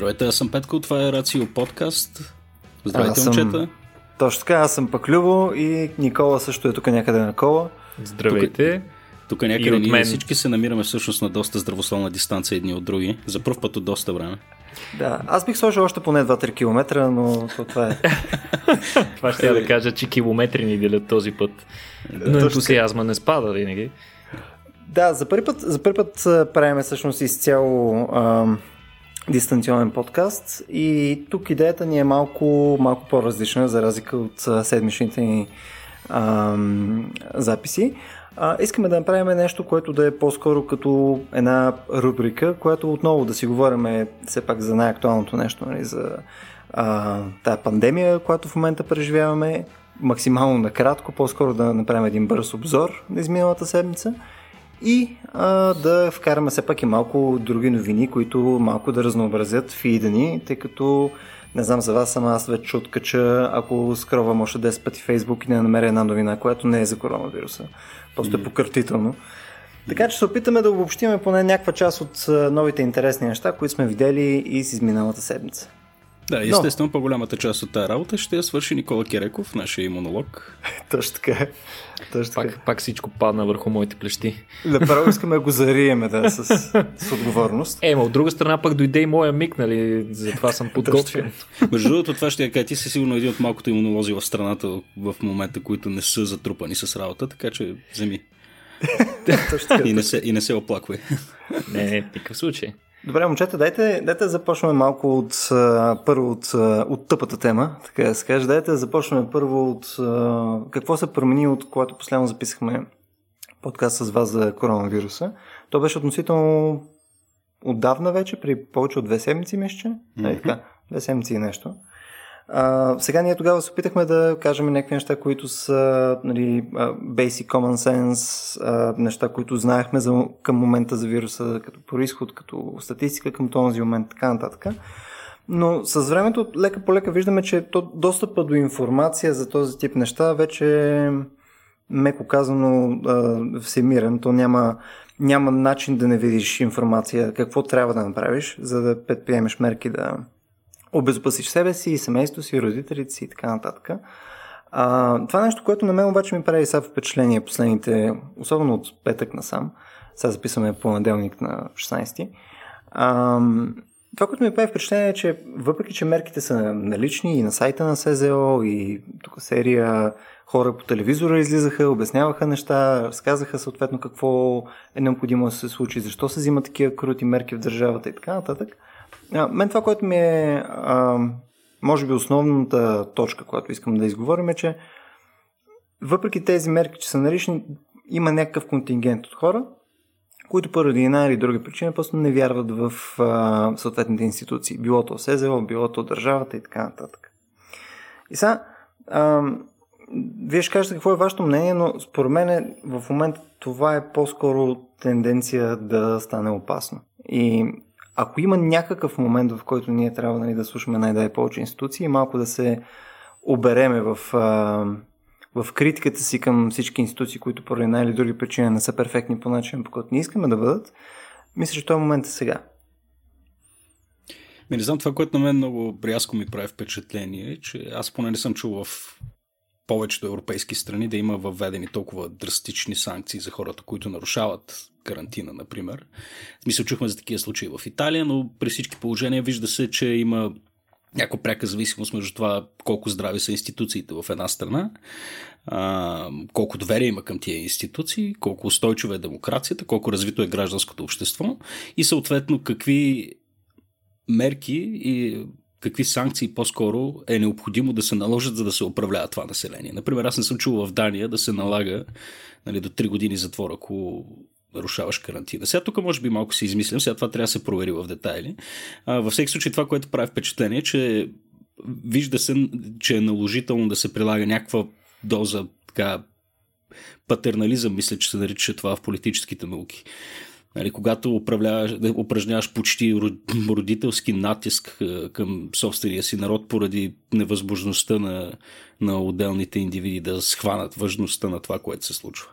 Здравейте, аз съм Петко, това е Рацио подкаст. Здравейте, момчета. Точно така, аз съм пък Любо и Никола също е тук някъде на кола. Здравейте. Тук някъде ние всички се намираме всъщност на доста здравословна дистанция едни от други. За пръв път от доста време. Да, аз бих сложил още поне 2-3 км, но това е. Това ще да кажа, че километри ни делят този път. Но ентусиазма не спада винаги. Да, за първи път правим всъщност изцяло дистанционен подкаст и тук идеята ни е малко по-различна за разлика от седмичните ни записи. Искаме да направим нещо, което да е по-скоро като една рубрика, която отново да си говорим все пак за най-актуалното нещо, нали, за тая пандемия, която в момента преживяваме, максимално накратко, по-скоро да направим един бърз обзор на изминалата седмица и да вкараме все пак и малко други новини, които малко да разнообразят фида ни, тъй като не знам за вас, ама аз вече откача, ако скровам още 10 пъти Facebook и не намеря една новина, която не е за коронавируса. Просто е покъртително. Така че се опитаме да обобщиме поне някаква част от новите интересни неща, които сме видели и с изминалата седмица. Да, естествено, по-голямата част от тази работа ще я свърши Никола Кереков, нашия имунолог. Точно така. Пак всичко падна върху моите плещи. Направо искаме да го зариеме с отговорност. От друга страна пък дойде и моя миг, нали, затова съм подготвен. Между другото, това ще я кажа, ти си сигурно един от малкото имунолози в страната в момента, които не са затрупани с работа, така че вземи. И не се оплаквай. Не, в такъв случай. Добре, момчета, дайте да започнем малко от тъпата тема, така да се каже. Дайте да започнем първо от какво се промени от когато последно записахме подкаст с вас за коронавируса. То беше относително отдавна вече, при повече от 2 седмици мисля. Mm-hmm. Така, 2 седмици и нещо. Сега ние тогава се опитахме да кажем някакви неща, които са нали, basic common sense, неща, които знаехме към момента за вируса, като произход, като статистика към този момент, така нататък. Но с времето лека по лека виждаме, че достъпът до информация за този тип неща вече е, меко казано, всемирен. То няма начин да не видиш информация, какво трябва да направиш, за да предприемеш мерки да обезопасиш себе си и семейството си, родителите си и така нататък. Това нещо, което на мен обаче ми прави сега впечатление последните, особено от петък насам, сега записваме понеделник на 16-ти, това, което ми прави впечатление е, че въпреки, че мерките са налични и на сайта на СЗО и тук серия хора по телевизора излизаха, обясняваха неща, разказаха съответно какво е необходимо да се случи, защо се взимат такива крути мерки в държавата и така нататък. Мен това, което ми е може би основната точка, която искам да изговорим е, че въпреки тези мерки, че са налични, има някакъв контингент от хора, които поради една или друга причина просто не вярват в съответните институции. Било то СЗО, било то държавата и така нататък. И сега, вие ще кажете какво е вашето мнение, но според мен в момента това е по-скоро тенденция да стане опасно. И ако има някакъв момент, в който ние трябва нали, да слушаме най-дай повече институции и малко да се обереме в критиката си към всички институции, които поради една или други причини не са перфектни по начин, по който не искаме да бъдат, мисля, че този момент е сега. Не знам, това, което на мен много рязко ми прави впечатление, е, че аз поне не съм чул в повечето европейски страни да има въведени толкова драстични санкции за хората, които нарушават карантина, например. Мисля, чухме за такива случаи в Италия, но при всички положения вижда се, че има някаква пряка зависимост между това колко здрави са институциите в една страна, колко доверие има към тия институции, колко устойчива е демокрацията, колко развито е гражданското общество и съответно какви мерки и какви санкции по-скоро е необходимо да се наложат, за да се управлява това население. Например, аз не съм чувал в Дания да се налага до 3 години затвор, ако нарушаваш карантина. Сега тук може би малко си измислям, сега това трябва да се провери в детайли. Във всеки случай това, което прави впечатление е, че вижда се, че е наложително да се прилага някаква доза така патернализъм, мисля, че се нарича това в политическите науки. Нали, когато упражняваш почти родителски натиск към собствения си народ поради невъзможността на отделните индивиди да схванат важността на това, което се случва.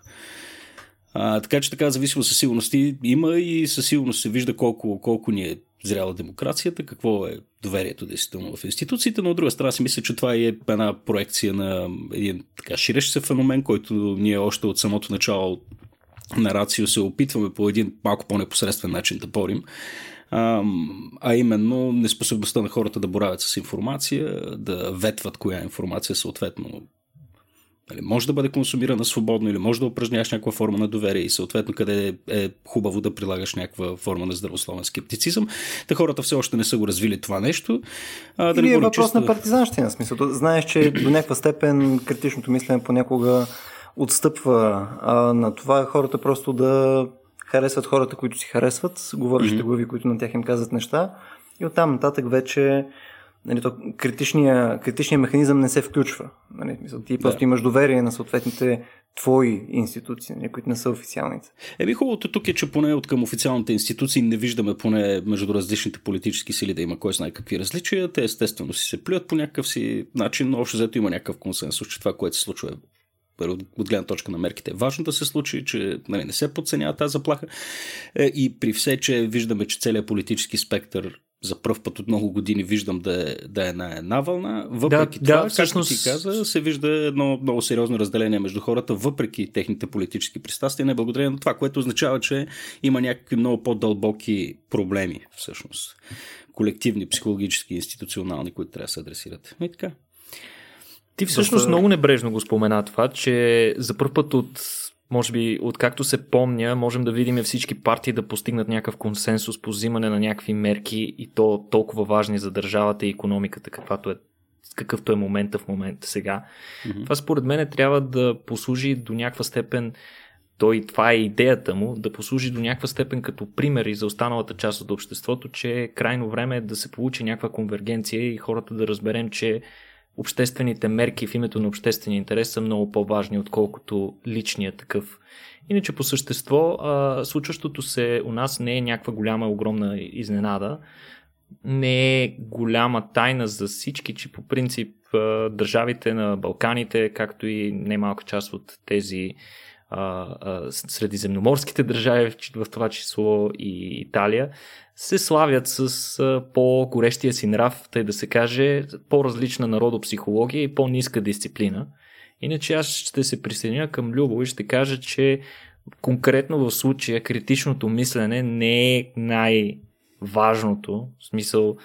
Така че така зависимо със сигурност има и със сигурност се вижда колко ни е зряла демокрацията, какво е доверието действително в институциите, но от друга страна си мисля, че това е една проекция на един така ширещ се феномен, който ние още от самото начало на Рацио се опитваме по един малко по-непосредствен начин да борим. А именно неспособността на хората да боравят с информация, да ветват коя информация съответно може да бъде консумирана свободно или може да упражняваш някаква форма на доверие и съответно къде е хубаво да прилагаш някаква форма на здравословен скептицизъм. Те хората все още не са го развили това нещо. Да, или е въпрос на партизанщина, в смисъл. Знаеш, че до някаква степен критичното мислене понякога отстъпва на това хората просто да харесват хората, които си харесват, говорещите глави, които на тях им казват неща и оттам нататък вече нали, критичният механизъм не се включва. Нали, ти просто имаш доверие на съответните твои институции, нали, които не са официалните. Хубавото тук е, че поне от към официалните институции не виждаме поне между различните политически сили да има кой знае какви различия. Те естествено си се плюят по някакъв си начин, но общо взето има някакъв консенсус, че това, което се случва от гледна точка на мерките е важно да се случи, че нали, не се подценява тази заплаха и при все, че виждаме, че целият политически спектър за пръв път от много години виждам да е на една вълна, въпреки това, всъщност... както ти каза, се вижда едно много сериозно разделение между хората, въпреки техните политически пристрастия, не благодарение на това, което означава, че има някакви много по-дълбоки проблеми, всъщност. Колективни, психологически, институционални, които трябва да се адресират. И така. Ти всъщност много небрежно го спомена това, че за първ път от, може би, откакто се помня, можем да видим всички партии да постигнат някакъв консенсус по взимане на някакви мерки и то толкова важни за държавата и икономиката, какъвто е момента в момента сега. Mm-hmm. Това според мен трябва да послужи до някаква степен, това е идеята му, да послужи до някаква степен като пример и за останалата част от обществото, че крайно време е да се получи някаква конвергенция и хората да разберем, че обществените мерки в името на обществения интерес са много по-важни, отколкото личния такъв. Иначе по същество, случващото се у нас не е някаква голяма, огромна изненада. Не е голяма тайна за всички, че по принцип държавите на Балканите, както и немалка част от тези средиземноморските държави, в това число и Италия, се славят с по-горещия си нрав, тъй да се каже, по-различна народопсихология и по-ниска дисциплина. Иначе аз ще се присъединя към Любо и ще кажа, че конкретно в случая критичното мислене не е най-важното, в смисъл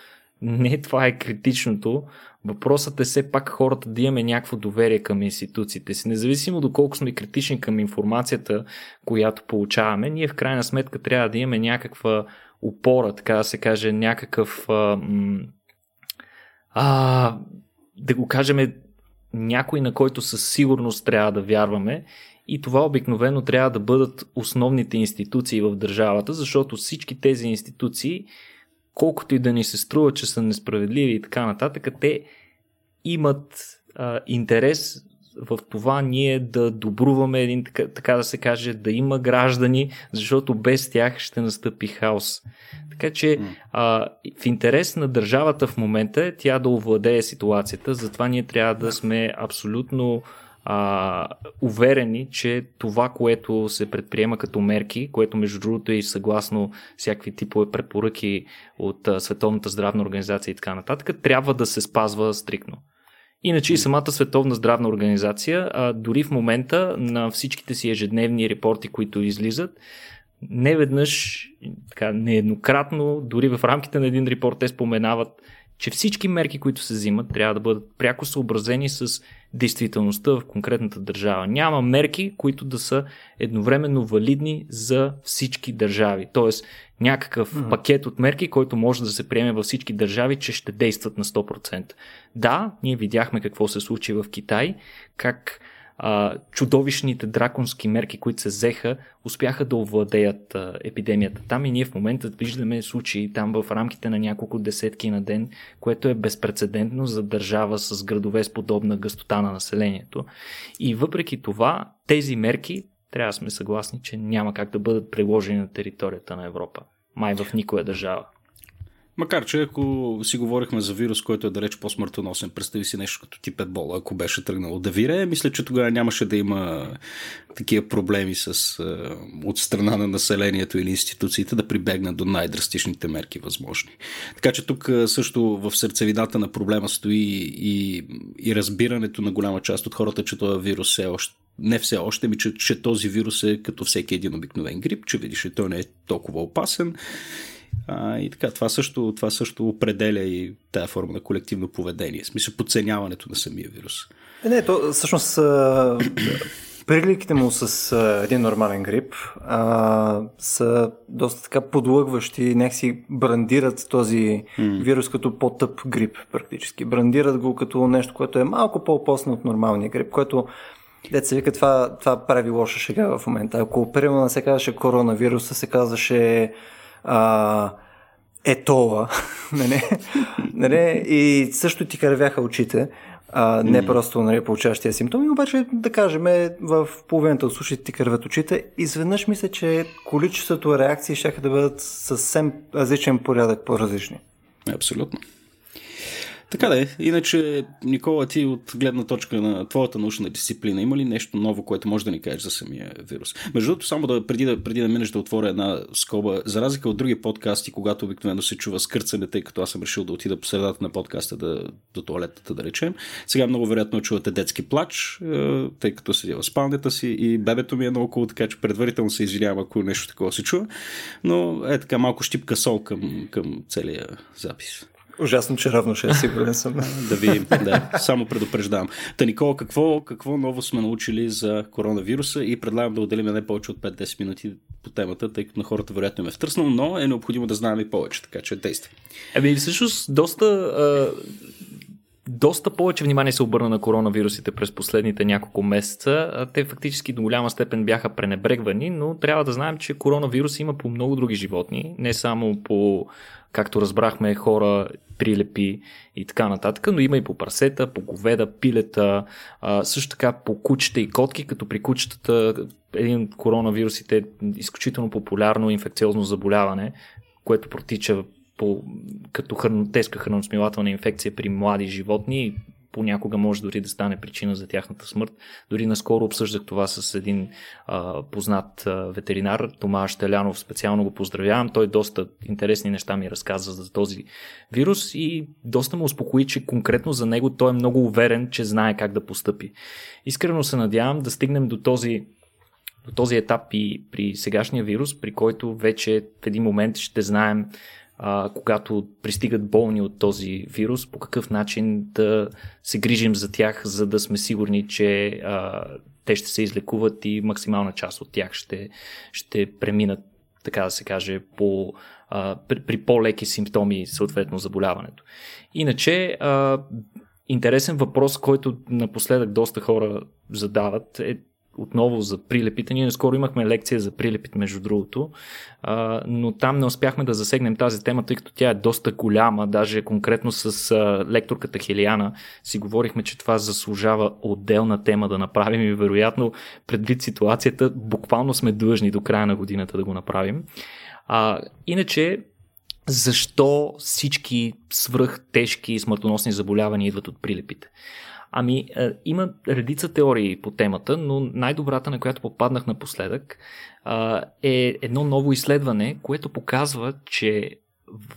не това е критичното. Въпросът е все пак хората да имаме някакво доверие към институциите си. Независимо доколко сме критични към информацията, която получаваме, ние в крайна сметка трябва да имаме някаква опора, така да се каже, някакъв да го кажем някой, на който със сигурност трябва да вярваме и това обикновено трябва да бъдат основните институции в държавата, защото всички тези институции, колкото и да ни се струва, че са несправедливи и така нататък, те имат интерес в това ние да добруваме един, така да се каже, да има граждани, защото без тях ще настъпи хаос. Така че в интерес на държавата в момента е тя да овладее ситуацията, затова ние трябва да сме абсолютно уверени, че това, което се предприема като мерки, което между другото и съгласно всякакви типове препоръки от Световната здравна организация и така нататък, трябва да се спазва стриктно. Иначе и самата Световна здравна организация, дори в момента на всичките си ежедневни репорти, които излизат, неведнъж, така, нееднократно, дори в рамките на един репорт те споменават, че всички мерки, които се взимат, трябва да бъдат пряко съобразени с действителността в конкретната държава. Няма мерки, които да са едновременно валидни за всички държави. Тоест някакъв пакет от мерки, който може да се приеме във всички държави, че ще действат на 100%. Да, ние видяхме какво се случи в Китай, как чудовищните драконски мерки, които се взеха, успяха да овладеят епидемията там и ние в момента виждаме случаи там в рамките на няколко десетки на ден, което е безпрецедентно за държава с градове с подобна гъстота на населението. И въпреки това, тези мерки, трябва да сме съгласни, че няма как да бъдат приложени на територията на Европа. Май в никоя държава. Макар че ако си говорихме за вирус, който е далеч по-смъртоносен, представи си нещо като тип ебола, ако беше тръгнало да вире, мисля, че тогава нямаше да има такива проблеми с от страна на населението или институциите да прибегнат до най-драстичните мерки възможни. Така че тук също в сърцевината на проблема стои и разбирането на голяма част от хората, че този вирус е още не все още, ми че този вирус е като всеки един обикновен грип, че видиш, той не е толкова опасен. И така, това също определя и тая форма на колективно поведение. В смисъл, подценяването на самия вирус. Не, то всъщност приликите му с един нормален грип са доста така подлъгващи, някак си брандират този вирус като по-тъп грип практически. Брандират го като нещо, което е малко по-опасно от нормалния грип, което деца вика, това прави лоша шега в момента. Ако примерно не се казваше коронавируса, се казваше етола. И също ти кървяха очите. Не просто получаваш тия симптоми, обаче да кажем в половината от случаите ти кървят очите. Изведнъж мисля, че количеството реакции ще да бъдат съвсем различен порядък по-различни. Абсолютно. Така да е. Иначе, Никола, ти от гледна точка на твоята научна дисциплина има ли нещо ново, което можеш да ни кажеш за самия вирус? Между другото, само преди да минеш да отворя една скоба, за разлика от други подкасти, когато обикновено се чува скърцане, тъй като аз съм решил да отида по средата на подкаста до тоалетната, да речем. Сега много вероятно чувате детски плач, тъй като седя в спалнята си и бебето ми е наоколо, така че предварително се извинявам, ако нещо такова се чува. Но е така малко щипка сол към целия запис. Ужасно чаровно ще е, сигурен съм. Да видим, да. Само предупреждавам. Та, Никола, какво ново сме научили за коронавируса и предлагам да отделим не повече от 5-10 минути по темата, тъй като на хората вероятно им е втръснал, но е необходимо да знаем и повече, така че действай. Еми, всъщност, доста повече внимание се обърна на коронавирусите през последните няколко месеца. Те фактически до голяма степен бяха пренебрегвани, но трябва да знаем, че коронавирус има по много други животни, не само по, както разбрахме, хора, прилепи и така нататък, но има и по прасета, по говеда, пилета, също така по кучета и котки, като при кучетата един от коронавирусите е изключително популярно инфекциозно заболяване, което протича като тежка храносмилателна инфекция при млади животни и понякога може дори да стане причина за тяхната смърт. Дори наскоро обсъждах това с един познат ветеринар, Томаш Телянов, специално го поздравявам. Той доста интересни неща ми разказа за този вирус и доста ме успокои, че конкретно за него той е много уверен, че знае как да постъпи. Искрено се надявам да стигнем до този етап и при сегашния вирус, при който вече в един момент ще знаем, когато пристигат болни от този вирус, по какъв начин да се грижим за тях, за да сме сигурни, че те ще се излекуват и максимална част от тях ще преминат, така да се каже, при по-леки симптоми, съответно заболяването. Иначе, интересен въпрос, който напоследък доста хора задават, е отново за прилепите. Ние скоро имахме лекция за прилепите, между другото, но там не успяхме да засегнем тази тема, тъй като тя е доста голяма. Даже конкретно с лекторката Хелиана си говорихме, че това заслужава отделна тема да направим и вероятно предвид ситуацията буквално сме длъжни до края на годината да го направим. Иначе, защо всички свръхтежки и смъртоносни заболявания идват от прилепите? Ами, има редица теории по темата, но най-добрата, на която попаднах напоследък, е едно ново изследване, което показва, че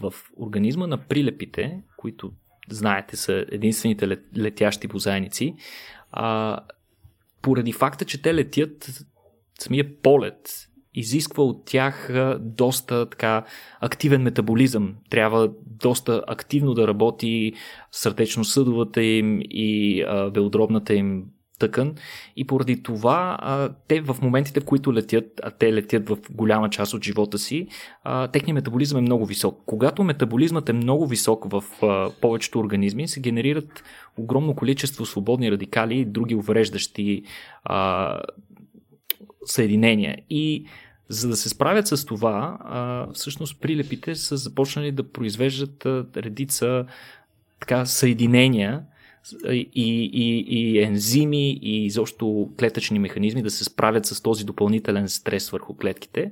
в организма на прилепите, които, знаете, са единствените летящи бозайници, поради факта, че те летят, самия полет изисква от тях доста така активен метаболизъм. Трябва доста активно да работи сърдечно-съдовата им и белодробната им тъкан. И поради това те в моментите, в които летят, а те летят в голяма част от живота си, техният метаболизъм е много висок. Когато метаболизмът е много висок в повечето организми, се генерират огромно количество свободни радикали и други увреждащи съединения. И за да се справят с това, всъщност прилепите са започнали да произвеждат редица така съединения и ензими и изобщо клетъчни механизми да се справят с този допълнителен стрес върху клетките.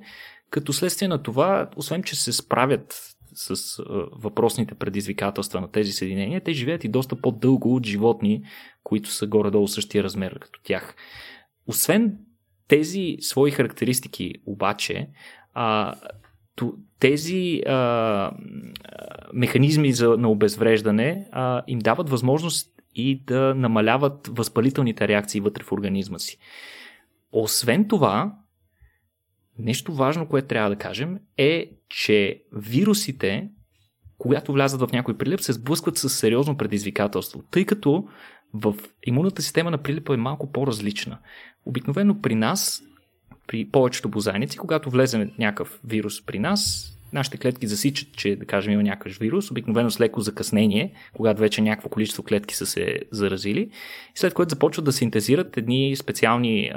Като следствие на това, освен че се справят с въпросните предизвикателства на тези съединения, те живеят и доста по-дълго от животни, които са горе-долу същия размер като тях. Освен тези свои характеристики обаче, тези механизми на обезвреждане им дават възможност и да намаляват възпалителните реакции вътре в организма си. Освен това, нещо важно, което трябва да кажем, е, че вирусите, когато влязат в някой прилип, се сблъскват с сериозно предизвикателство, тъй като в имунната система на прилипа е малко по-различна. Обикновено при нас, при повечето бозайници, когато влезе някакъв вирус при нас, нашите клетки засичат, че да кажем има някакъв вирус, обикновено с леко закъснение, когато вече някакво количество клетки са се заразили, след което започват да синтезират едни специални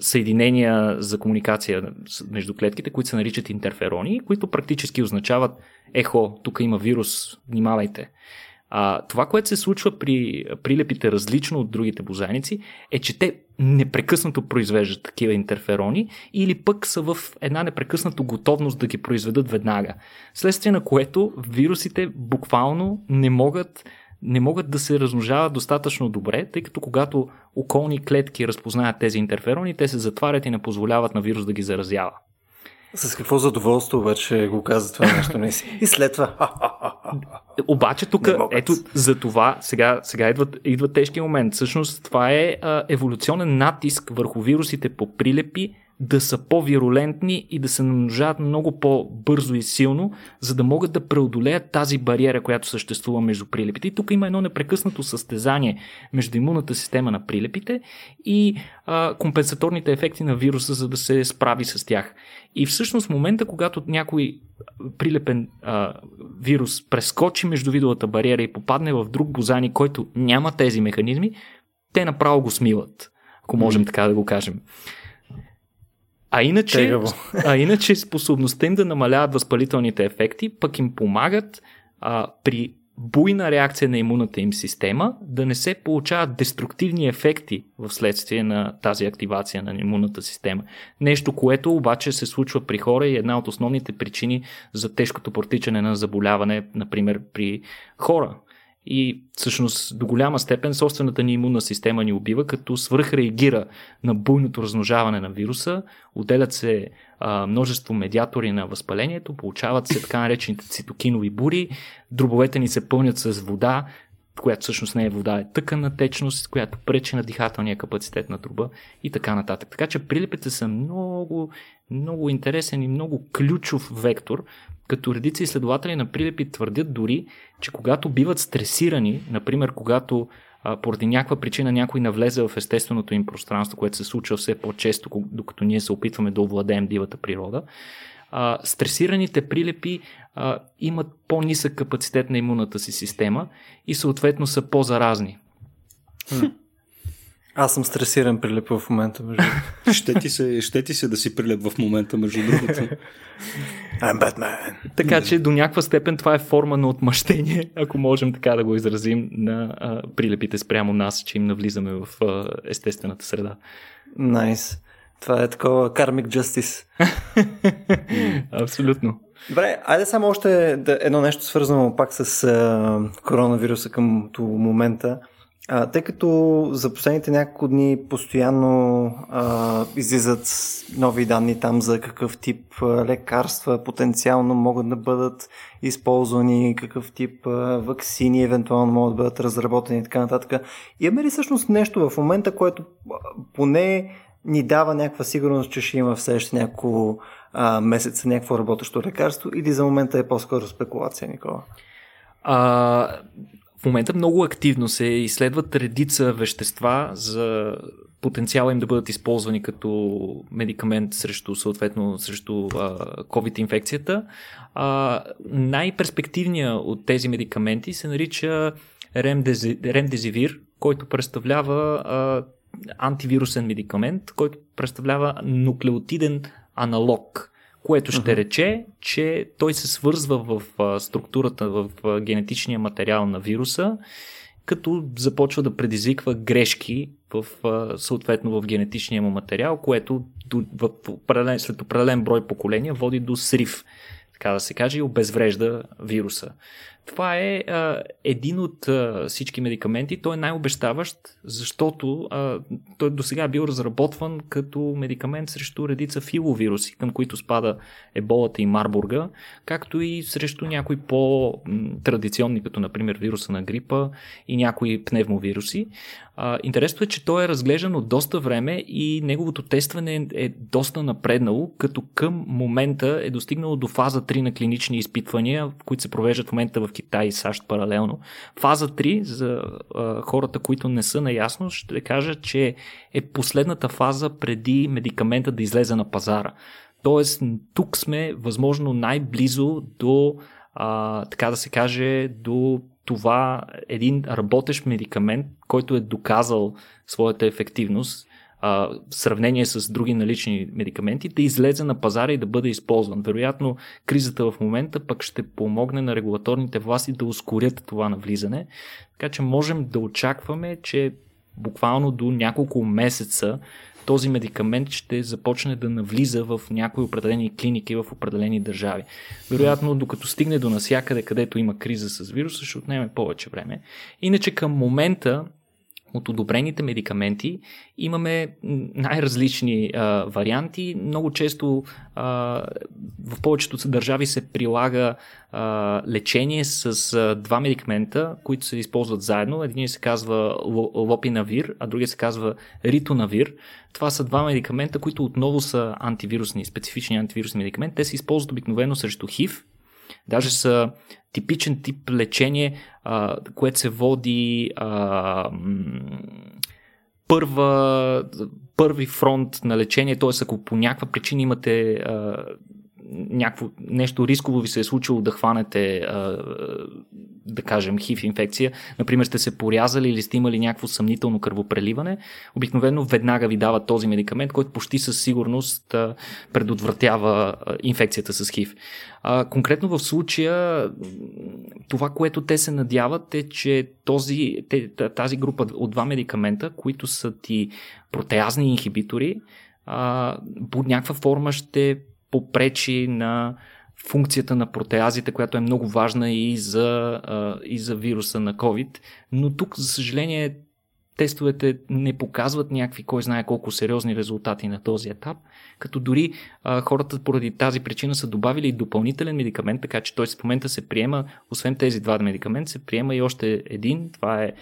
съединения за комуникация между клетките, които се наричат интерферони, които практически означават ехо, тук има вирус, внимавайте. Това, което се случва при прилепите различно от другите бозайници, е, че те непрекъснато произвеждат такива интерферони или пък са в една непрекъснато готовност да ги произведат веднага. Следствие на което вирусите буквално не могат да се размножават достатъчно добре, тъй като когато околни клетки разпознаят тези интерферони, те се затварят и не позволяват на вирус да ги заразява. С какво задоволство обаче го каза това нещо не си. И след това. Обаче тук, ето за това сега идва тежкият момент. Всъщност това е еволюционен натиск върху вирусите по прилепи да са по-вирулентни и да се намножават много по-бързо и силно, за да могат да преодолеят тази бариера, която съществува между прилепите. И тук има едно непрекъснато състезание между имунната система на прилепите и компенсаторните ефекти на вируса, за да се справи с тях. И всъщност в момента, когато някой прилепен вирус прескочи междувидовата бариера и попадне в друг бозайник, който няма тези механизми, те направо го смиват, ако можем така да го кажем. А иначе способността им да намаляват възпалителните ефекти, пък им помагат при буйна реакция на имунната им система да не се получават деструктивни ефекти в следствие на тази активация на имунната система. Нещо, което обаче се случва при хора и една от основните причини за тежкото протичане на заболяване, например при хора. И всъщност до голяма степен собствената ни имунна система ни убива, като свръхреагира на буйното размножаване на вируса, отделят се множество медиатори на възпалението, получават се така наречените цитокинови бури, дробовете ни се пълнят с вода, която всъщност не е вода, е тъканна течност, която пречи на дихателния капацитет на дроба и така нататък. Така че прилепите са много, много интересен и много ключов вектор, като редици изследователи на прилепи твърдят дори, че когато биват стресирани, например когато поради някаква причина някой навлезе в естественото им пространство, което се случва все по-често, докато ние се опитваме да овладеем дивата природа, стресираните прилепи имат по-нисък капацитет на имунната си система и съответно са по-заразни. Аз съм стресиран прилеп в момента, между другото. Ще ти се да си прилеп в момента, между другото. I'm Batman. Така че до някаква степен това е форма на отмъщение, ако можем така да го изразим, на прилепите спрямо нас, че им навлизаме в естествената среда. Nice. Това е такова karmic justice. Абсолютно. Добре, айде само още едно нещо свързано пак с коронавируса към момента. Тъй като за последните няколко дни постоянно излизат нови данни там за какъв тип лекарства потенциално могат да бъдат използвани, какъв тип ваксини евентуално могат да бъдат разработени и така нататък. Имаме ли всъщност нещо в момента, което поне ни дава някаква сигурност, че ще има в следващите няколко месеца някакво работещо лекарство, или за момента е по-скоро спекулация, Никола? В момента много активно се изследват редица вещества за потенциала им да бъдат използвани като медикамент срещу COVID-инфекцията. Най-перспективният от тези медикаменти се нарича ремдезивир, който представлява антивирусен медикамент, който представлява нуклеотиден аналог, което ще рече, че той се свързва в структурата, в генетичния материал на вируса, като започва да предизвиква грешки съответно в генетичния му материал, което след определен брой поколения води до срив. така да се каже, и обезврежда вируса. Това е един от всички медикаменти. Той е най-обещаващ, защото той досега е бил разработван като медикамент срещу редица филовируси, към които спада еболата и марбурга, както и срещу някои по-традиционни, като например вируса на грипа и някои пневмовируси. Интересно е, че той е разглеждан от доста време и неговото тестване е доста напреднало, като към момента е достигнало до фаза 3 на клинични изпитвания, които се провеждат в момента в Китай и САЩ паралелно. Фаза 3, за хората, които не са наясно, ще кажа, че е последната фаза преди медикамента да излезе на пазара. Тоест, тук сме възможно най-близо до, така да се каже, до това един работещ медикамент, който е доказал своята ефективност в сравнение с други налични медикаменти, да излезе на пазара и да бъде използван. Вероятно, кризата в момента пък ще помогне на регулаторните власти да ускорят това навлизане, така че можем да очакваме, че буквално до няколко месеца този медикамент ще започне да навлиза в някои определени клиники в определени държави. Вероятно, докато стигне до навсякъде, където има криза с вируса, ще отнеме повече време. Иначе към момента от одобрените медикаменти имаме най-различни варианти. Много често в повечето държави се прилага лечение с два медикамента, които се използват заедно. Един се казва Лопинавир, а другия се казва Ритонавир. Това са два медикамента, които отново са антивирусни, специфични антивирусни медикаменти. Те се използват обикновено срещу ХИВ. Даже са типичен тип лечение, което се води първи фронт на лечение, т.е. ако по някаква причина имате някакво нещо рисково ви се е случило да хванете, да кажем, хив инфекция, например сте се порязали или сте имали някакво съмнително кръвопреливане, обикновено веднага ви дава този медикамент, който почти със сигурност предотвратява инфекцията с хив. Конкретно в случая това, което те се надяват е, че тази група от два медикамента, които са ти протеазни инхибитори, под някаква форма ще попречи на функцията на протеазите, която е много важна и за вируса на COVID. Но тук, за съжаление, тестовете не показват някакви, кой знае колко сериозни резултати на този етап, като дори хората поради тази причина са добавили и допълнителен медикамент, така че той в момента се приема, освен тези два медикамента, се приема и още един, това е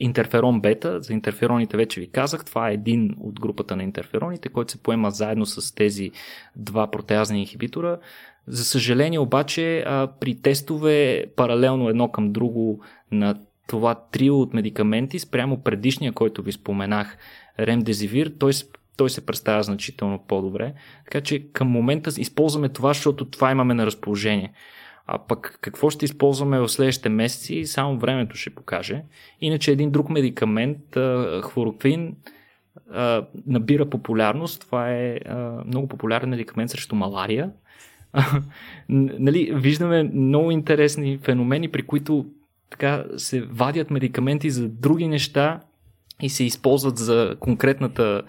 интерферон бета. За интерфероните вече ви казах, това е един от групата на интерфероните, който се поема заедно с тези два протеазни инхибитора. За съжаление обаче при тестове паралелно едно към друго на това трио от медикаменти спрямо предишния, който ви споменах, ремдезивир, той се представя значително по-добре, така че към момента използваме това, защото това имаме на разположение. А пък какво ще използваме в следващите месеци, само времето ще покаже. Иначе един друг медикамент, хлороквин, набира популярност. Това е много популярен медикамент срещу малария. Нали, виждаме много интересни феномени, при които така се вадят медикаменти за други неща и се използват за конкретната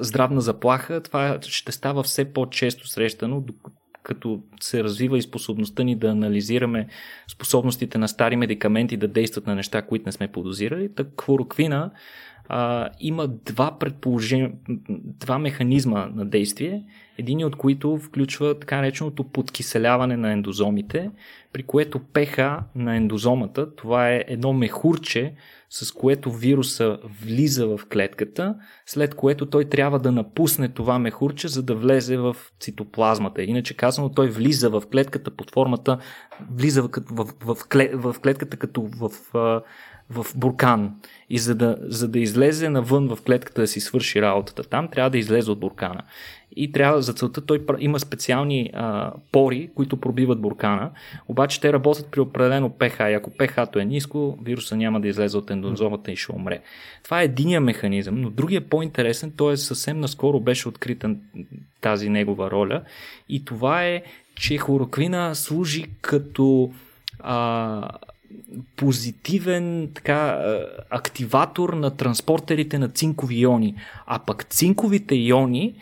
здравна заплаха. Това ще става все по-често срещано, като се развива и способността ни да анализираме способностите на стари медикаменти да действат на неща, които не сме подозирали. Так, хлороквина има два механизма на действие, един от които включва така нареченото подкиселяване на ендозомите, при което pH на ендозомата, това е едно мехурче, с което вируса влиза в клетката, след което той трябва да напусне това мехурче, за да влезе в цитоплазмата. Иначе казано, той влиза в клетката под формата, влиза в клетката като в буркан. И за да излезе навън в клетката да си свърши работата там, трябва да излезе от буркана. И трябва за целта той има специални пори, които пробиват буркана, обаче те работят при определено pH. И ако pH-то е ниско, вируса няма да излезе от ендозомата и ще умре. Това е единия механизъм, но другия е по-интересен, той съвсем наскоро беше открита тази негова роля и това е, че хлороквина служи като позитивен така, активатор на транспортерите на цинкови иони, а пък цинковите иони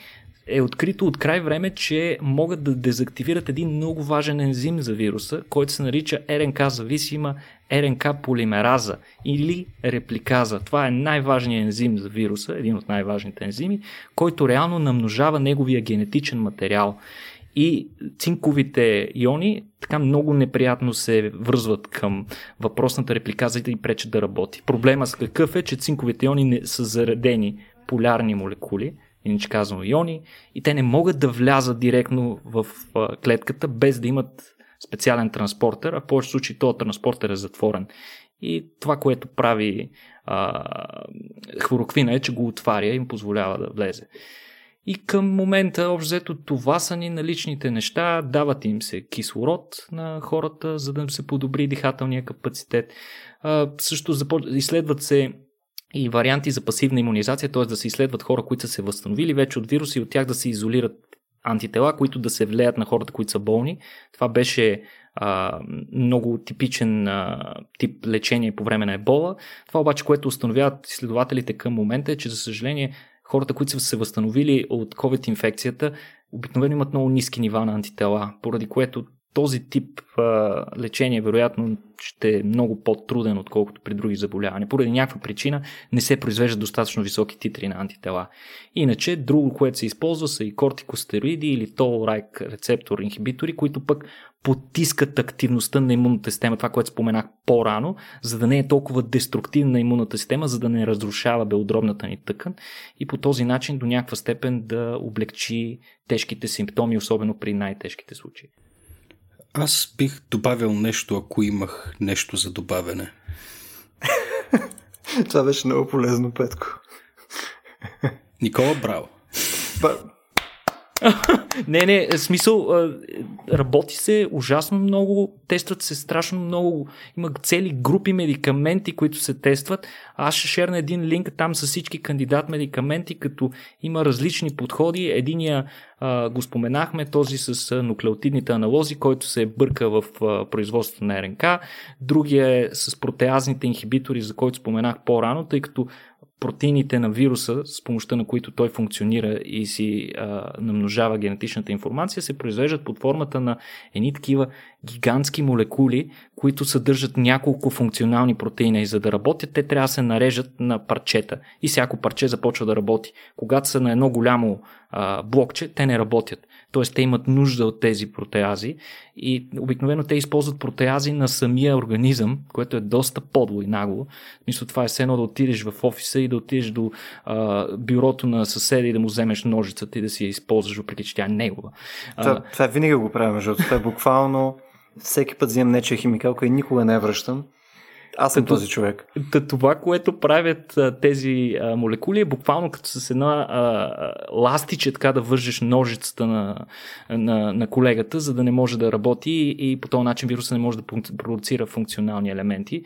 е открито от край време, че могат да дезактивират един много важен ензим за вируса, който се нарича РНК-зависима РНК-полимераза или репликаза. Това е най-важният ензим за вируса, един от най-важните ензими, който реално намножава неговия генетичен материал. И цинковите иони така много неприятно се връзват към въпросната репликаза и да ѝ пречат да работи. Проблема с какъв е, че цинковите иони не са заредени полярни молекули, иначе казано иони, и те не могат да влязат директно в клетката без да имат специален транспортер, а в повечето случаи този транспортер е затворен. И това, което прави хлороквина е, че го отваря и им позволява да влезе. И към момента, общо, това са ни наличните неща, дават им се кислород на хората, за да се подобри дихателния капацитет. Също изследват се и варианти за пасивна имунизация, т.е. да се изследват хора, които са се възстановили вече от вируси и от тях да се изолират антитела, които да се влеят на хората, които са болни. Това беше много типичен тип лечение по време на Ебола. Това обаче, което установяват изследователите към момента е, че за съжаление хората, които са се възстановили от COVID инфекцията, обикновено имат много ниски нива на антитела, поради което този тип лечение вероятно ще е много по-труден, отколкото при други заболявания. Поради някаква причина не се произвеждат достатъчно високи титри на антитела. Иначе друго, което се използва, са и кортикостероиди или толрайк рецептор инхибитори, които пък потискат активността на имунната система, това, което споменах по-рано, за да не е толкова деструктивна имунната система, за да не разрушава белодробната ни тъкан и по този начин до някаква степен да облегчи тежките симптоми, особено при най-тежките случаи. Аз бих добавил нещо, ако имах нещо за добавяне. Това беше много полезно, Петко. Никола, браво. Не, смисъл, работи се ужасно много, тестват се страшно много, има цели групи медикаменти, които се тестват. Аз ще шерна един линк там с всички кандидат медикаменти, като има различни подходи. Единия го споменахме, този с нуклеотидните аналози, който се бърка в производството на РНК. Другия е с протеазните инхибитори, за който споменах по-рано, тъй като протеините на вируса, с помощта на които той функционира и си намножава генетичната информация, се произвеждат под формата на едни такива гигантски молекули, които съдържат няколко функционални протеина и за да работят, те трябва да се нарежат на парчета и всяко парче започва да работи. Когато са на едно голямо блокче, те не работят. Тоест те имат нужда от тези протеази и обикновено те използват протеази на самия организъм, което е доста подло и нагло. Мисля, това е все едно да отидеш в офиса и да отидеш до бюрото на съседа и да му вземеш ножицата и да си я използваш, въпреки че тя е негова. Това винаги го правим, защото това е буквално всеки път взимам нечия химикалка и никога не я връщам. Аз съм този човек. Това, което правят тези молекули е буквално като с една ластиче така да вържеш ножицата на колегата, за да не може да работи и по този начин вируса не може да продуцира функционални елементи.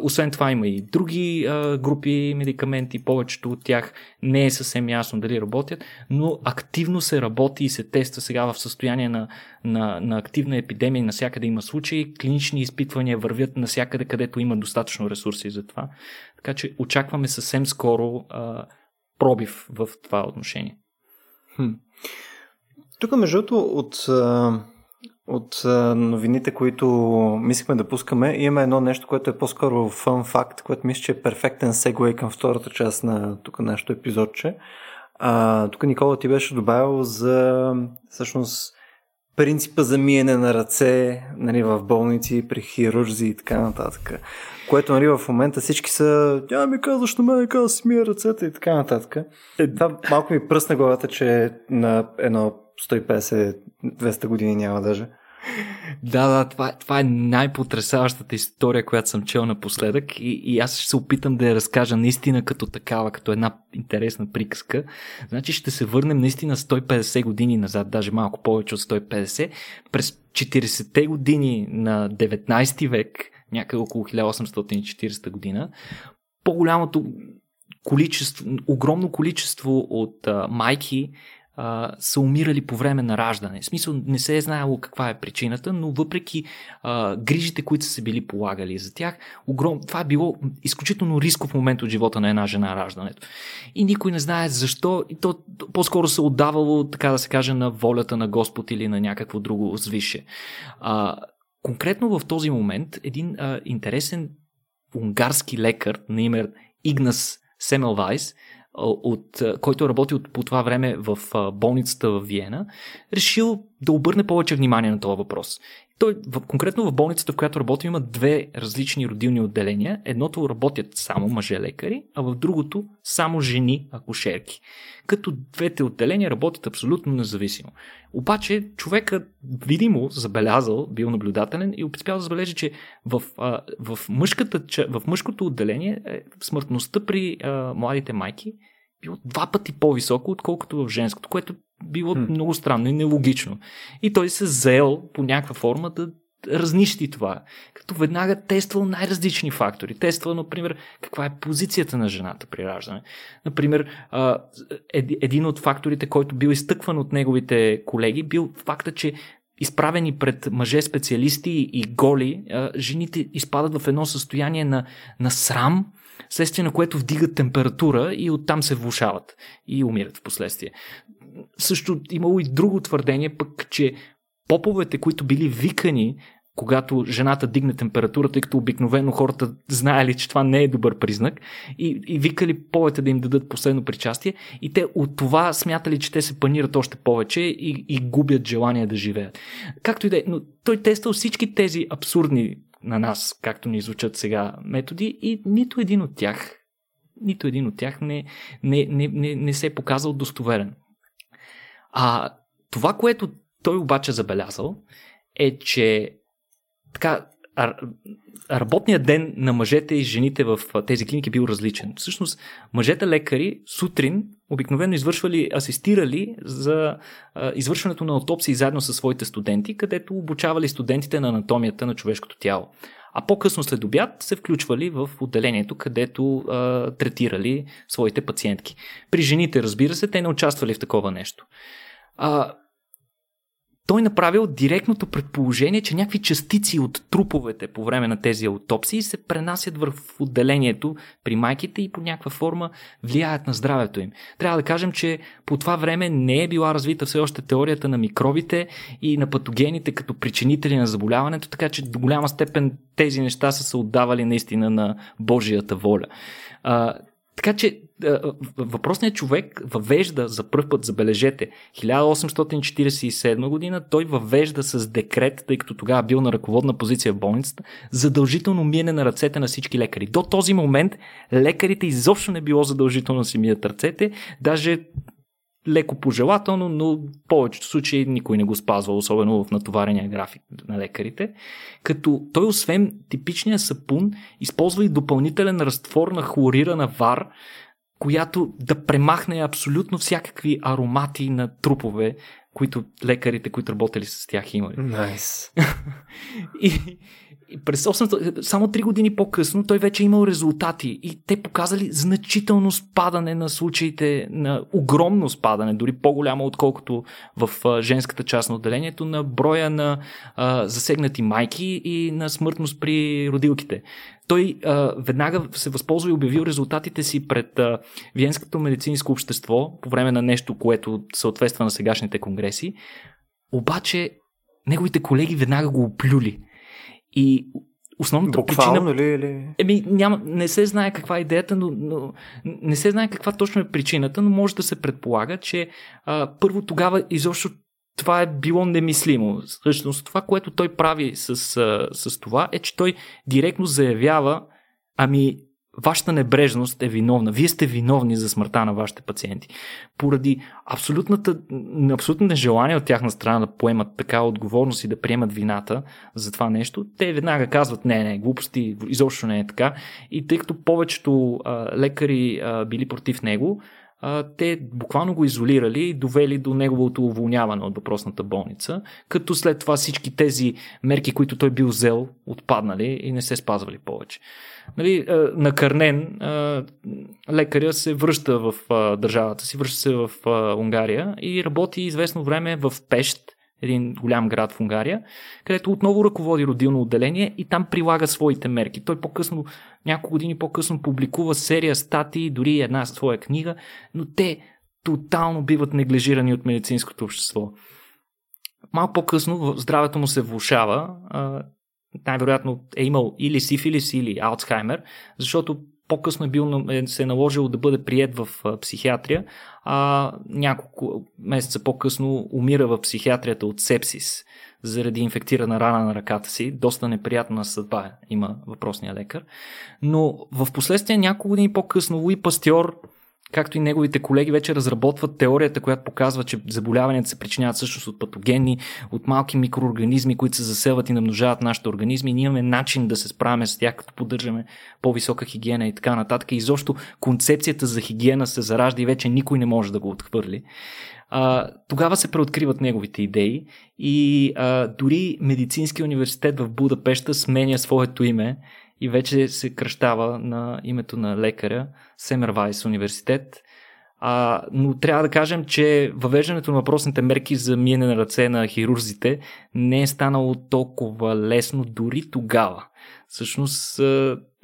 Освен това има и други групи медикаменти, повечето от тях не е съвсем ясно дали работят, но активно се работи и се тества сега в състояние на активна епидемия, навсякъде има случаи, клинични изпитвания вървят навсякъде, където има достатъчно ресурси за това. Така че очакваме съвсем скоро пробив в това отношение. Тук между от новините, които мислихме да пускаме, имаме едно нещо, което е по-скоро фън факт, което мисля, че е перфектен сегуей към втората част на тук нашото епизодче. Тук Никола ти беше добавил за всъщност принципа за миене на ръце, нали, в болници, при хирурзи и така нататък. Което, нали, в момента всички са ми казваш на мен, казваш си мия ръцете и така нататък. Това малко ми пръсна главата, че на едно 150-200 години няма даже. Да, това е най-потресаващата история, която съм чел напоследък и аз ще се опитам да я разкажа наистина като такава, като една интересна приказка. Значи ще се върнем наистина 150 години назад, даже малко повече от 150. През 40-те години на 19 век, някъде около 1840 година, огромно количество от майки са умирали по време на раждане. В смисъл, не се е знаело каква е причината, но въпреки грижите, които са били полагали за тях, това е било изключително рисков момент от живота на една жена раждането. И никой не знае защо, и то по-скоро се отдавало, така да се каже, на волята на Господ или на някакво друго звише. Конкретно в този момент един интересен унгарски лекар, например Игнац Земелвайс, който работи по това време в болницата в Виена, решил да обърне повече внимание на този въпрос. Той, конкретно в болницата, в която работи, има две различни родилни отделения. Едното работят само мъже лекари, а в другото само жени акушерки. Като двете отделения работят абсолютно независимо. Обаче човекът видимо забелязал, бил наблюдателен и успял да забележи, че в мъжкото отделение смъртността при младите майки било два пъти по-високо, отколкото в женското, което било много странно и нелогично. И той се заел по някаква форма да разнищи това, като веднага тествал най-различни фактори. Тествал, например, каква е позицията на жената при раждане. Например, един от факторите, който бил изтъкван от неговите колеги, бил факта, че изправени пред мъже специалисти и голи, жените изпадат в едно състояние на срам, следствие на което вдигат температура и оттам се влошават и умират в последствие. Също имало и друго твърдение пък, че поповете, които били викани, когато жената дигне температурата, тъй като обикновено хората знаели, че това не е добър признак, и викали повече да им дадат последно причастие, и те от това смятали, че те се панират още повече и губят желание да живеят. Както и да е, но той тествал всички тези абсурдни на нас, както ни звучат сега, методи, и нито един от тях не се е показал достоверен. Това, което той обаче забелязал, е, че така, работният ден на мъжете и жените в тези клиники бил различен. Всъщност, мъжете лекари сутрин обикновено асистирали за извършването на аутопсии заедно със своите студенти, където обучавали студентите на анатомията на човешкото тяло. А по-късно след обяд се включвали в отделението, където третирали своите пациентки. При жените, разбира се, те не участвали в такова нещо. Той направил директното предположение, че някакви частици от труповете по време на тези аутопсии се пренасят върху отделението при майките и по някаква форма влияят на здравето им. Трябва да кажем, че по това време не е била развита все още теорията на микробите и на патогените като причинители на заболяването, така че до голяма степен тези неща са се отдавали наистина на Божията воля. Така че въпросният човек въвежда за пръв път, забележете, 1847 година той въвежда с декрет, тъй като тогава бил на ръководна позиция в болницата, задължително миене на ръцете на всички лекари. До този момент лекарите изобщо не било задължително да си мият ръцете, даже леко пожелателно, но в повечето случаи никой не го спазва, особено в натоварения график на лекарите. Като той, освен типичния сапун, използва и допълнителен разтвор на хлорирана вар, която да премахне абсолютно всякакви аромати на трупове, които лекарите, които работели с тях, имали. Найс. И през 800, само 3 години по-късно той вече имал резултати и те показали значително спадане на случаите, на огромно спадане, дори по-голямо отколкото в женската част на отделението, на броя на засегнати майки и на смъртност при родилките. Той веднага се възползва и обявил резултатите си пред Виенското медицинско общество по време на нещо, което съответства на сегашните конгреси. Обаче неговите колеги веднага го оплюли. И основната причина... не се знае каква е идеята, но не се знае каква точно е причината, но може да се предполага, че първо тогава изобщо това е било немислимо. Всъщност това, което той прави с това, е, че той директно заявява: вашата небрежност е виновна. Вие сте виновни за смъртта на вашите пациенти. Поради абсолютно нежелание от тяхна страна да поемат такава отговорност и да приемат вината за това нещо, те веднага казват: не, глупости, изобщо не е така. И тъй като повечето лекари били против него, те буквално го изолирали и довели до неговото уволняване от въпросната болница, като след това всички тези мерки, които той бил взел, отпаднали и не се спазвали повече. Нали, накърнен, лекаря се връща в държавата си, връща се в Унгария и работи известно време в Пешт, един голям град в Унгария, където отново ръководи родилно отделение и там прилага своите мерки. Той по-късно, няколко години по-късно, публикува серия статии, дори една своя книга, но те тотално биват неглижирани от медицинското общество. Малко по-късно здравето му се влошава, най-вероятно е имал или сифилис, или Алцхаймер, защото по-късно се е наложило да бъде приет в психиатрия, а няколко месеца по-късно умира в психиатрията от сепсис заради инфектирана рана на ръката си. Доста неприятна съдба има въпросния лекар. Но в последствие няколко години по-късно Луи Пастьор, както и неговите колеги, вече разработват теорията, която показва, че заболяванията се причиняват всъщност от патогени, от малки микроорганизми, които се заселват и намножават нашите организми. Ние имаме начин да се справяме с тях, като поддържаме по-висока хигиена и така нататък. И защо концепцията за хигиена се заражда и вече никой не може да го отхвърли. Тогава се преоткриват неговите идеи и дори Медицинския университет в Будапеща сменя своето име и вече се кръщава на името на лекаря Семервайс университет. Но трябва да кажем, че въвеждането на въпросните мерки за миене на ръце на хирурзите не е станало толкова лесно дори тогава. Всъщност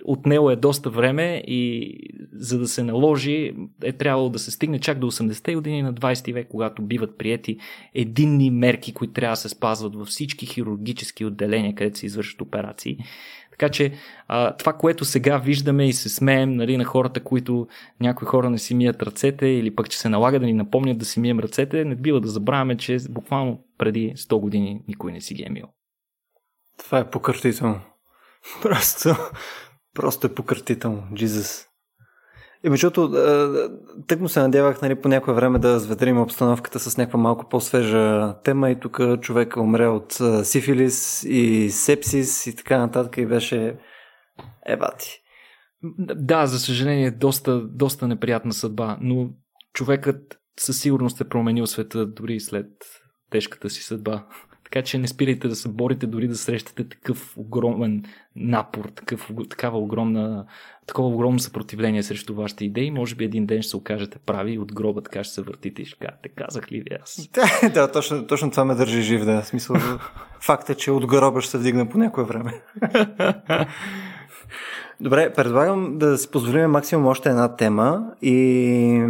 отнело е доста време и за да се наложи е трябвало да се стигне чак до 80-те години на 20 век, когато биват приети единни мерки, които трябва да се спазват във всички хирургически отделения, където се извършват операции. Така че това, което сега виждаме и се смеем, нали, на хората, които някои хора не си мият ръцете или пък че се налага да ни напомнят да си мием ръцете, не бива да забравяме, че буквално преди 100 години никой не си ги е мил. Това е покъртително. Просто е покъртително. Джизъс. И защото тъкмо се надявах, нали, по някое време да светрим обстановката с някаква малко по-свежа тема и тук човек умре от сифилис и сепсис и така нататък и беше ебати. Да, за съжаление, доста неприятна съдба, но човекът със сигурност е променил света дори след тежката си съдба. Така че не спирайте да се борите, дори да срещате такъв огромен напор, такова огромно съпротивление срещу вашите идеи. Може би един ден ще се окажете прави от гроба, така ще се въртите и ще кажете, казах ли ви аз? Да, точно това ме държи жив, да. В смисъл, факт е, че от гроба ще се вдигна по някое време. Добре, предлагам да си позволим максимум още една тема и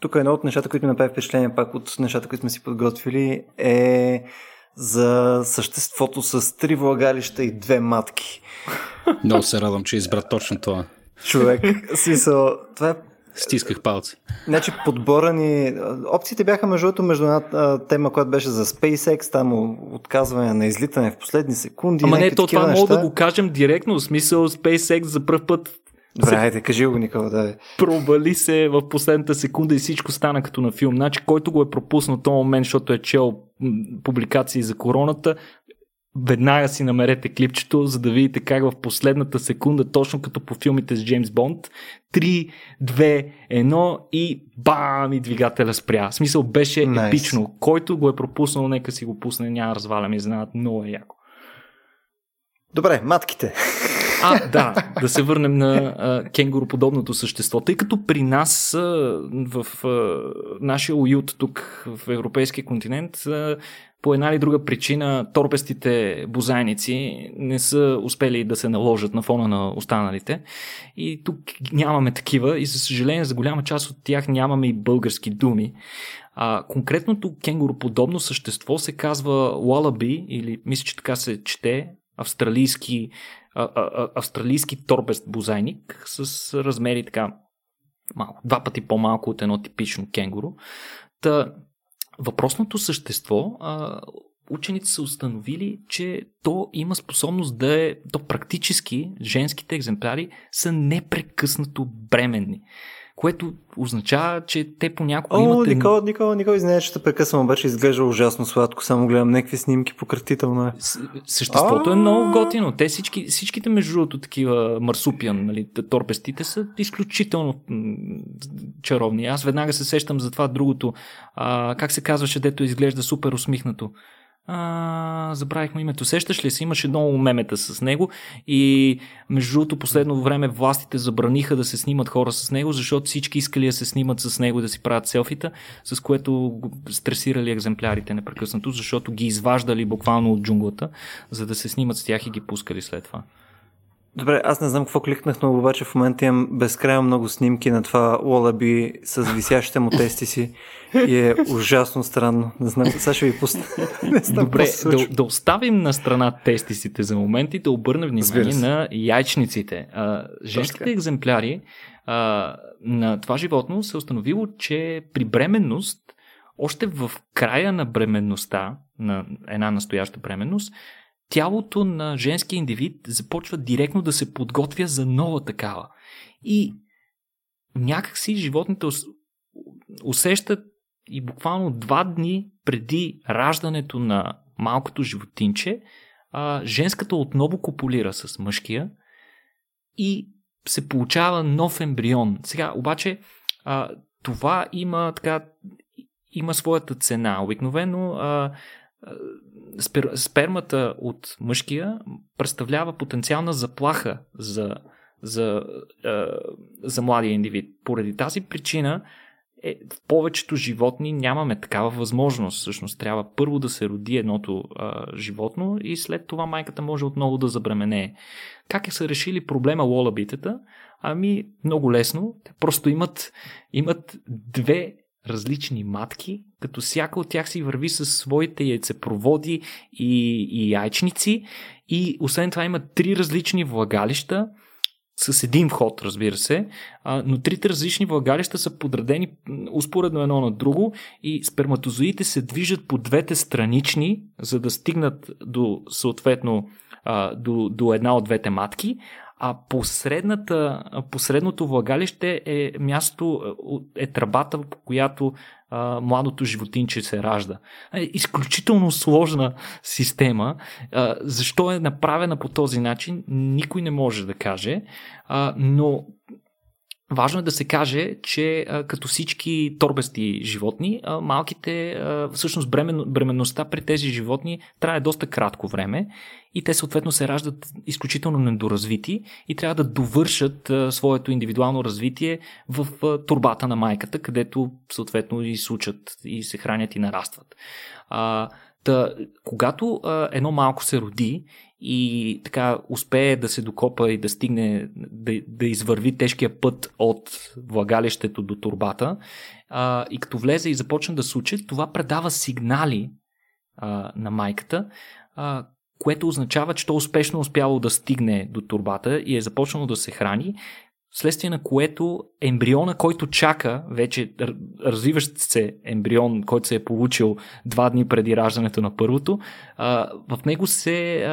тук едно от нещата, които ми направи впечатление пак от нещата, които сме си подготвили, е за съществото с 3 влагалища и 2 матки. Много се радвам, че избра точно това. Човек, смисъл, това е... Стисках палци. Значи подбора ни... Опциите бяха между една тема, която беше за SpaceX, там отказване на излитане в последни секунди. Ама не, то това мога да го кажем директно, в смисъл SpaceX за пръв път... Добре, айде, кажи го, Никола, давай. Провали се в последната секунда и всичко стана като на филм. Значи, който го е пропуснал този момент, защото е чел публикации за короната, веднага си намерете клипчето, за да видите как в последната секунда, точно като по филмите с Джеймс Бонд, 3, 2, 1 и бам! И двигателя спря. В смисъл, беше епично. Който го е пропуснал, нека си го пусне, няма разваляме, знаят, много е яко. Добре, матките. Да се върнем на кенгуроподобното същество. Тъй като при нас, в нашия уют тук в европейския континент, по една или друга причина торпестите бозайници не са успели да се наложат на фона на останалите. И тук нямаме такива и за съжаление за голяма част от тях нямаме и български думи. Конкретното кенгуроподобно същество се казва уалаби, или мисля, че така се чете, австралийски торбест бозайник с размери така малко, 2 пъти по-малко от едно типично кенгуру. Та, въпросното същество, учените са установили, че то има способност да е, то практически женските екземпляри са непрекъснато бременни, което означава, че те понякога имат... Никола, извиня, че те прекъсвам, обаче изглежда ужасно сладко, само гледам някакви снимки пократително. Съществото е много готино. Те всичките между другото такива марсупиан, нали, торпестите са изключително чаровни. Аз веднага се сещам за това другото. Как се казваше, дето изглежда супер усмихнато? Забравихме името. Сещаш ли се? Имаше много мемета с него и между другото последно време властите забраниха да се снимат хора с него, защото всички искали да се снимат с него, да си правят селфита, с което стресирали екземплярите непрекъснато, защото ги изваждали буквално от джунглата, за да се снимат с тях и ги пускали след това. Добре, аз не знам какво кликнах, но обаче в момента имам безкрайно много снимки на това уалаби с висящите му тести си и е ужасно странно. Не знам, сега ще ви пусна. Добре, да оставим на страна тестисите за момент и да обърнем внимание на яйчниците. Женските екземпляри на това животно се установило, че при бременност, още в края на бременността, на една настояща бременност, тялото на женския индивид започва директно да се подготвя за нова такава. И някакси животните усещат и буквално 2 дни преди раждането на малкото животинче, женската отново копулира с мъжкия и се получава нов ембрион. Сега обаче това има, има своята цена. Обикновено спермата от мъжкия представлява потенциална заплаха за младия индивид. Поради тази причина в повечето животни нямаме такава възможност. Всъщност трябва първо да се роди едното животно и след това майката може отново да забременее. Как са решили проблема уалабитата? Ами много лесно. Те просто имат 2 различни матки, като всяка от тях си върви със своите яйцепроводи и яйчници и освен това има 3 различни влагалища с един вход, разбира се, но 3 различни влагалища са подредени успоредно едно на друго и сперматозоидите се движат по 2 странични, за да стигнат до съответно до една от 2 матки, а посредното влагалище е тръбата, по която младото животинче се ражда. Изключително сложна система. Защо е направена по този начин, никой не може да каже, но важно е да се каже, че като всички торбести животни, малките, всъщност бременността при тези животни трае доста кратко време и те съответно се раждат изключително недоразвити и трябва да довършат своето индивидуално развитие в торбата на майката, където съответно и сучат, и се хранят и нарастват. Когато едно малко се роди и така успее да се докопа и да стигне, да извърви тежкия път от влагалището до торбата, и като влезе и започне да суче, това предава сигнали на майката, което означава, че то успешно успяло да стигне до торбата и е започнало да се храни, вследствие на което ембриона, който чака, вече развиващ се ембрион, който се е получил 2 дни преди раждането на първото, в него се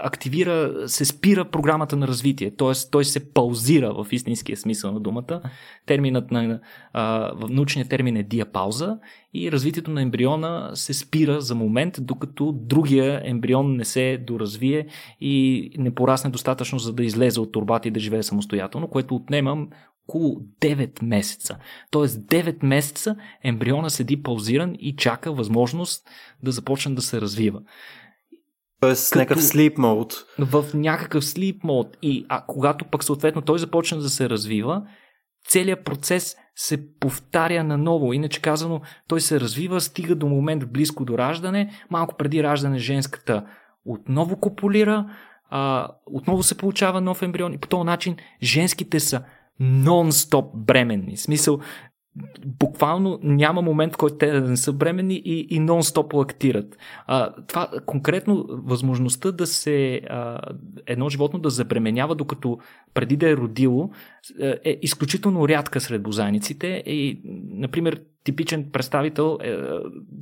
активира, се спира програмата на развитие, т.е. той се паузира в истинския смисъл на думата. Терминът в научния термин е диапауза и развитието на ембриона се спира за момент, докато другия ембрион не се доразвие и не порасне достатъчно, за да излезе от торбата и да живее самостоятелно, което отнема около 9 месеца. Тоест 9 месеца ембриона седи паузиран и чака възможност да започне да се развива. Тоест някакъв sleep mode. В някакъв sleep mode. И когато пък съответно той започне да се развива, целият процес се повтаря наново. Иначе казано, той се развива, стига до момент близко до раждане. Малко преди раждане женската отново копулира, отново се получава нов ембрион и по този начин женските са нон-стоп бременни. В смисъл, буквално няма момент, в който те да не са бременни и нон-стоп лактират. Това конкретно възможността да се едно животно да забременява, докато преди да е родило, е изключително рядка сред бозайниците и, например, типичен представител,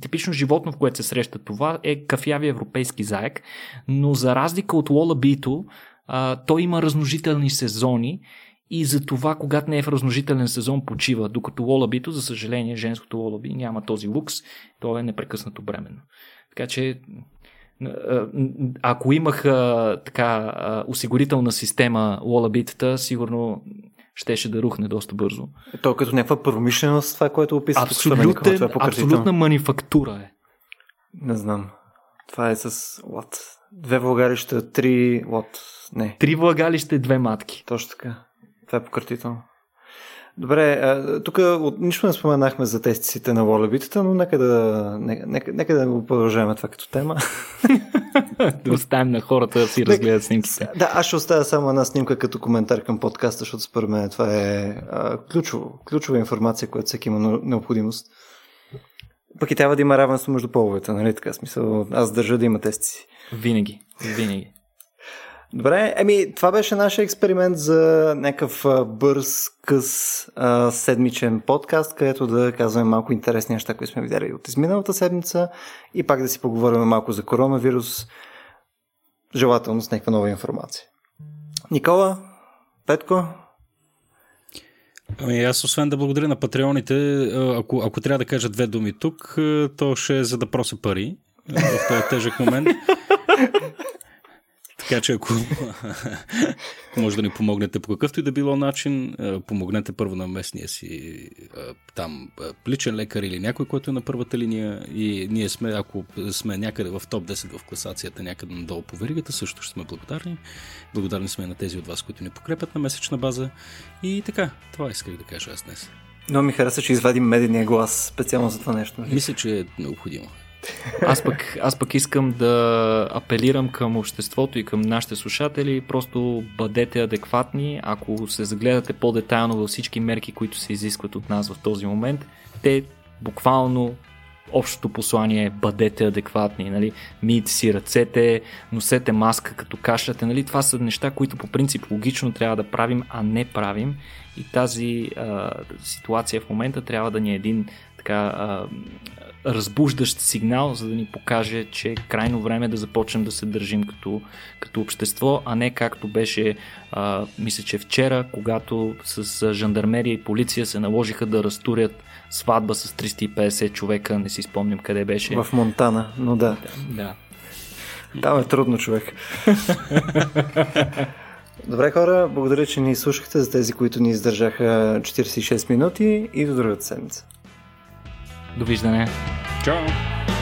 типично животно, в което се среща това, е кафяви европейски заек, но за разлика от уалабито, той има размножителни сезони и за това, когато не е в размножителен сезон, почива, докато уалабито, за съжаление, женското уалаби няма този лукс, то е непрекъснато бременно. Така че, ако имах така осигурителна система уалабитата, сигурно щеше да рухне доста бързо. То като някаква промишленост, това, което описва. Абсолютна манифактура е. Не знам. Това е с лад. Две влагалища, три лад. Не. Три влагалища, две матки. Точно така. Това е пократително. Добре, тук нищо не споменахме за тестиците на уалабитата, но нека да го продължаваме това като тема. Да оставим на хората да си разгледат снимките. Да, аз ще оставя само една снимка като коментар към подкаста, защото според мен това е ключова информация, която всеки има необходимост. Пък и трябва да има равенство между половете, нали така смисъл? Аз държа да има тестици. Винаги. Добре, това беше нашия експеримент за някакъв бърз, къс седмичен подкаст, където да казваме малко интересни неща, които сме видели от изминалата седмица и пак да си поговорим малко за коронавирус, желателно с някаква нова информация. Никола, Петко? Аз освен да благодаря на патреоните, ако трябва да кажа две думи тук, то ще е за да прося пари в този тежък момент. Така че ако може да ни помогнете по какъвто и да било начин, помогнете първо на местния си там личен лекар или някой, който е на първата линия, и ние сме, ако сме някъде в топ 10 в класацията, някъде надолу по веригата, също ще сме благодарни. Благодарни сме на тези от вас, които ни покрепят на месечна база. И така, това исках да кажа аз днес. Но ми хареса, че извадим медения глас специално за това нещо. Мисля, че е необходимо. Аз пък искам да апелирам към обществото и към нашите слушатели, просто бъдете адекватни, ако се загледате по-детайлно във всички мерки, които се изискват от нас в този момент, те буквално общото послание е бъдете адекватни, нали? Мийте си ръцете, носете маска като кашляте, нали? Това са неща, които по принцип логично трябва да правим, а не правим, и тази ситуация в момента трябва да ни е един така разбуждащ сигнал, за да ни покаже, че е крайно време да започнем да се държим като общество, а не както беше, мисля, че вчера, когато с жандармерия и полиция се наложиха да разтурят сватба с 350 човека, не си спомням къде беше. В Монтана, но да. Да. Там е трудно, човек. Добре, хора, благодаря, че ни слушахте, за тези, които ни издържаха 46 минути, и до другата седмица. Довиждане. Чао!